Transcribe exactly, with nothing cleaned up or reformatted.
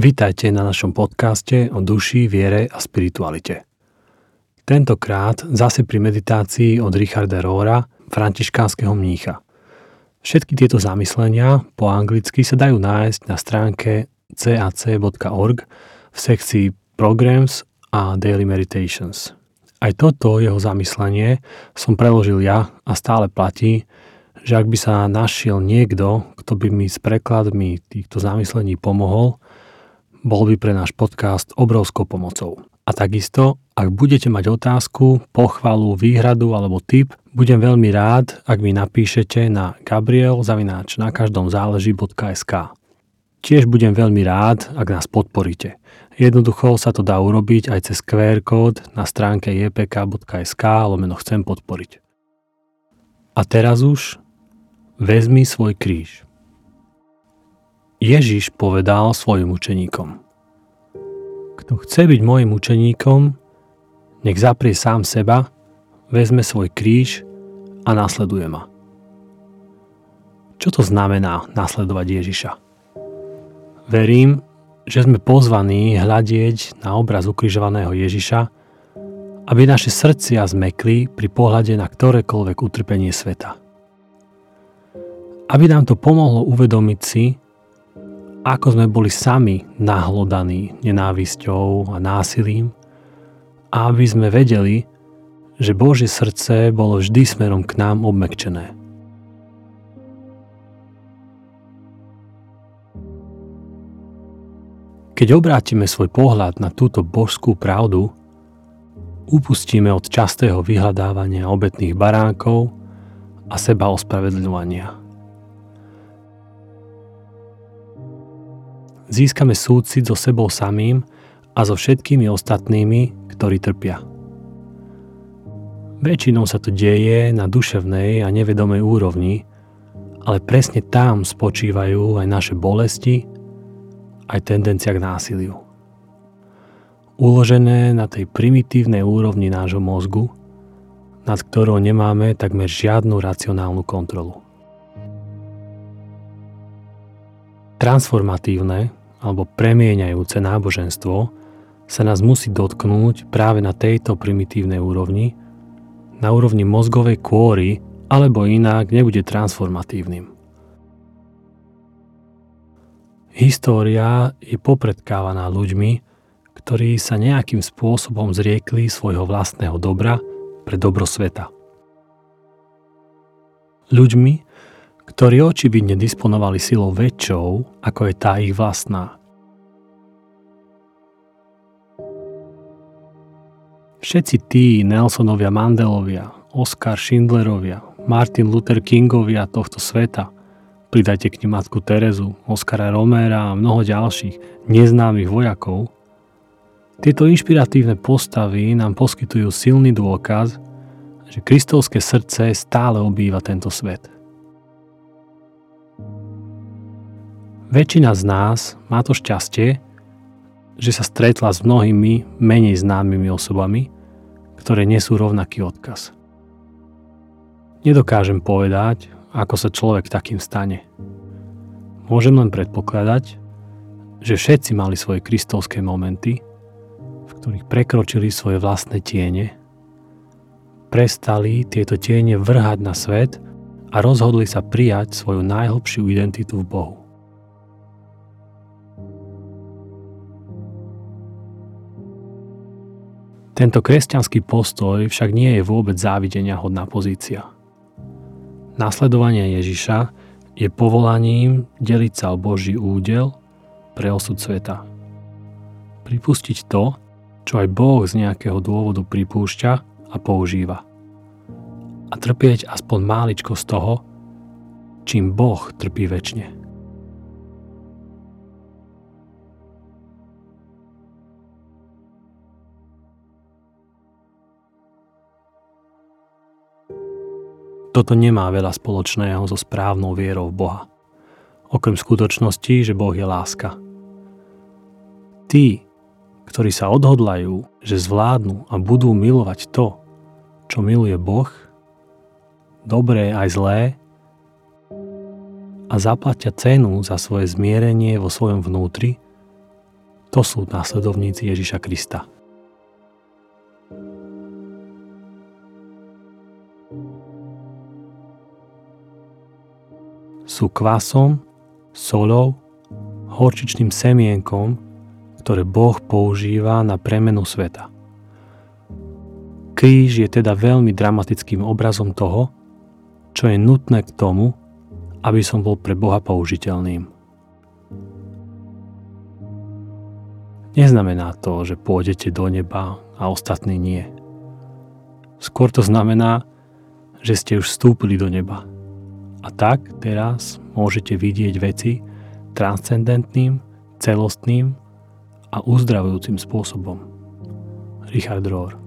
Vitajte na našom podcaste o duši, viere a spiritualite. Tentokrát zase pri meditácii od Richarda Rohra, františkánskeho mnícha. Všetky tieto zamyslenia po anglicky sa dajú nájsť na stránke cac bodka org v sekcii Programs a Daily Meditations. Aj toto jeho zamyslenie som preložil ja a stále platí, že ak by sa našiel niekto, kto by mi s prekladmi týchto zamyslení pomohol, bol by pre náš podcast obrovskou pomocou. A takisto, ak budete mať otázku, pochvalu, výhradu alebo tip, budem veľmi rád, ak mi napíšete na gabriel zavináč na každom záleží bodka es ká. Tiež budem veľmi rád, ak nás podporíte. Jednoducho sa to dá urobiť aj cez kú ér kód na stránke jé pé ká bodka es ká lomeno chcem podporiť. A teraz už vezmi svoj kríž. Ježiš povedal svojim učeníkom: Kto chce byť môjim učeníkom, nech zaprie sám seba, vezme svoj kríž a nasleduje ma. Čo to znamená nasledovať Ježiša? Verím, že sme pozvaní hľadieť na obraz ukrižovaného Ježiša, aby naše srdcia zmekli pri pohľade na ktorékoľvek utrpenie sveta. Aby nám to pomohlo uvedomiť si, ako sme boli sami nahlodaní nenávisťou a násilím a aby sme vedeli, že Božie srdce bolo vždy smerom k nám obmekčené. Keď obrátime svoj pohľad na túto božskú pravdu, upustíme od častého vyhľadávania obetných baránkov a seba ospravedľovania. Získame súcit so sebou samým a so všetkými ostatnými, ktorí trpia. Väčšinou sa to deje na duševnej a nevedomej úrovni, ale presne tam spočívajú aj naše bolesti, aj tendencia k násiliu. Uložené na tej primitívnej úrovni nášho mozgu, nad ktorou nemáme takmer žiadnu racionálnu kontrolu. Transformatívne alebo premieňajúce náboženstvo sa nás musí dotknúť práve na tejto primitívnej úrovni, na úrovni mozgovej kôry, alebo inak nebude transformatívnym. História je popredkávaná ľuďmi, ktorí sa nejakým spôsobom zriekli svojho vlastného dobra pre dobro sveta. Ľuďmi, ktorí očividne disponovali silou väčšou, ako je tá ich vlastná. Všetci tí Nelsonovia Mandelovia, Oscar Schindlerovia, Martin Luther Kingovia tohto sveta, pridajte k nim matku Terezu, Oscara Romera a mnoho ďalších neznámych vojakov, tieto inšpiratívne postavy nám poskytujú silný dôkaz, že kristovské srdce stále obýva tento svet. Väčšina z nás má to šťastie, že sa stretla s mnohými menej známymi osobami, ktoré nesú rovnaký odkaz. Nedokážem povedať, ako sa človek takým stane. Môžem len predpokladať, že všetci mali svoje kristovské momenty, v ktorých prekročili svoje vlastné tiene, prestali tieto tiene vrhať na svet a rozhodli sa prijať svoju najhlbšiu identitu v Bohu. Tento kresťanský postoj však nie je vôbec závideniahodná pozícia. Nasledovanie Ježiša je povolaním deliť sa o Boží údel pre osud sveta. Pripustiť to, čo aj Boh z nejakého dôvodu pripúšťa a používa. A trpieť aspoň máličko z toho, čím Boh trpí večne. Toto nemá veľa spoločného so správnou vierou v Boha, okrem skutočnosti, že Boh je láska. Tí, ktorí sa odhodlajú, že zvládnu a budú milovať to, čo miluje Boh, dobré aj zlé, a zaplatia cenu za svoje zmierenie vo svojom vnútri, To sú následovníci Ježiša Krista. Sú kvasom, solou, horčičným semienkom, ktoré Boh používa na premenu sveta. Kríž je teda veľmi dramatickým obrazom toho, čo je nutné k tomu, aby som bol pre Boha použiteľným. Neznamená to, že pôjdete do neba a ostatní nie. Skôr to znamená, že ste už vstúpili do neba. A tak teraz môžete vidieť veci transcendentným, celostným a uzdravujúcim spôsobom. Richard Rohr.